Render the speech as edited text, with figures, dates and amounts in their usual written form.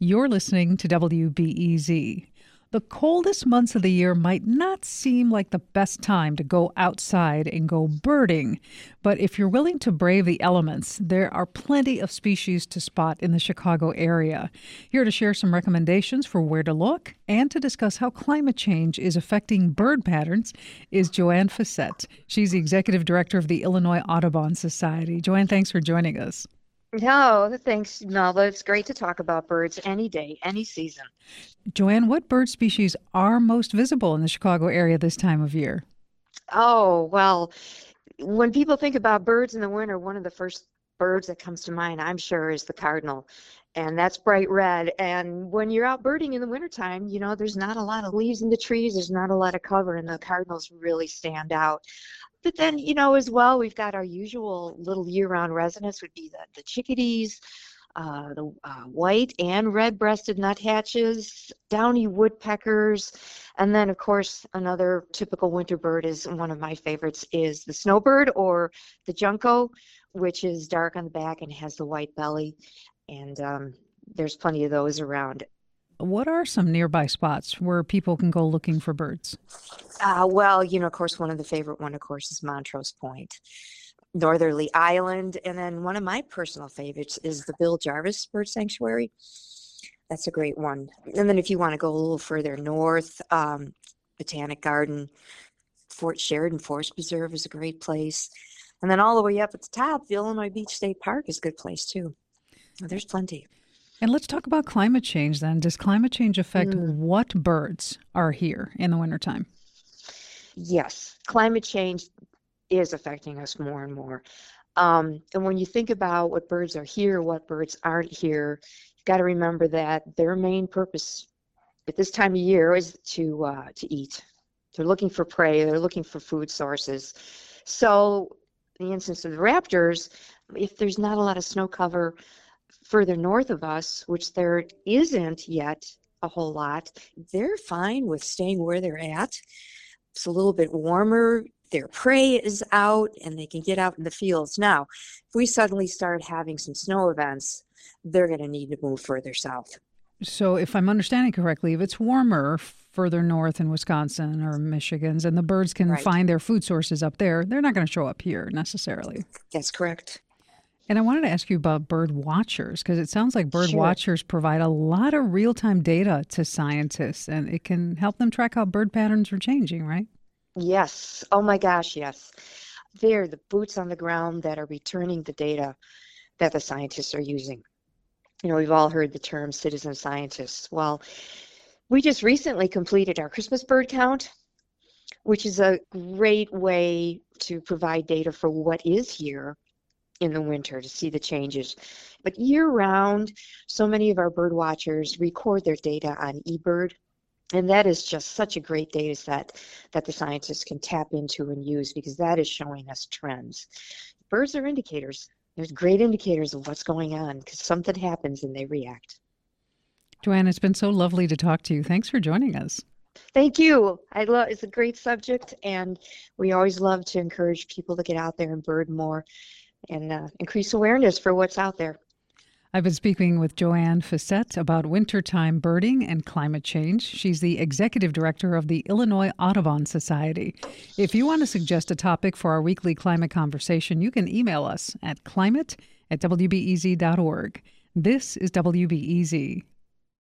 You're listening to WBEZ. The coldest months of the year might not seem like the best time to go outside and go birding, but if you're willing to brave the elements, there are plenty of species to spot in the Chicago area. Here to share some recommendations for where to look and to discuss how climate change is affecting bird patterns is Joanne Fessett. She's the executive director of the Illinois Audubon Society. Joanne, thanks for joining us. No, thanks, Melba. It's great to talk about birds any day, any season. Joanne, what bird species are most visible in the Chicago area this time of year? Oh, well, when people think about birds in the winter, one of the first birds that comes to mind, I'm sure, is the cardinal. And that's bright red. And when you're out birding in the wintertime, you know, there's not a lot of leaves in the trees. There's not a lot of cover, and the cardinals really stand out. But then, you know, as well, we've got our usual little year-round residents would be the chickadees, the white and red-breasted nuthatches, downy woodpeckers, and then, of course, another typical winter bird is one of my favorites is the snowbird or the junco, which is dark on the back and has the white belly, and there's plenty of those around. What are some nearby spots where people can go looking for birds? Well, you know, of course, one of the favorite is Montrose Point, Northerly Island. And then one of my personal favorites is the Bill Jarvis Bird Sanctuary. That's a great one. And then if you want to go a little further north, Botanic Garden, Fort Sheridan Forest Preserve is a great place. And then all the way up at the top, the Illinois Beach State Park is a good place, too. There's plenty. And let's talk about climate change then. Does climate change affect what birds are here in the wintertime? Yes, climate change is affecting us more and more. And when you think about what birds are here, what birds aren't here, you've got to remember that their main purpose at this time of year is to eat. They're looking for prey. They're looking for food sources. So in the instance of the raptors, if there's not a lot of snow cover further north of us, which there isn't yet a whole lot, they're fine with staying where they're at. It's a little bit warmer, their prey is out, and they can get out in the fields. Now, if we suddenly start having some snow events, they're going to need to move further south. So if I'm understanding correctly, if it's warmer further north in Wisconsin or Michigan's and the birds can find their food sources up there, they're not going to show up here necessarily. That's correct. And I wanted to ask you about bird watchers, because it sounds like bird watchers provide a lot of real-time data to scientists, and it can help them track how bird patterns are changing, right? Yes. Oh, my gosh, yes. They're the boots on the ground that are returning the data that the scientists are using. You know, we've all heard the term citizen scientists. Well, we just recently completed our Christmas bird count, which is a great way to provide data for what is here in the winter to see the changes. But year-round, so many of our bird watchers record their data on eBird, and that is just such a great data set that the scientists can tap into and use, because that is showing us trends. Birds are indicators. There's great indicators of what's going on, because something happens and they react. Joanne, it's been so lovely to talk to you. Thanks for joining us. Thank you. It's a great subject, and we always love to encourage people to get out there and bird more and increase awareness for what's out there. I've been speaking with Joanne Fessett about wintertime birding and climate change. She's the executive director of the Illinois Audubon Society. If you want to suggest a topic for our weekly climate conversation, you can email us at climate@wbez.org. This is WBEZ.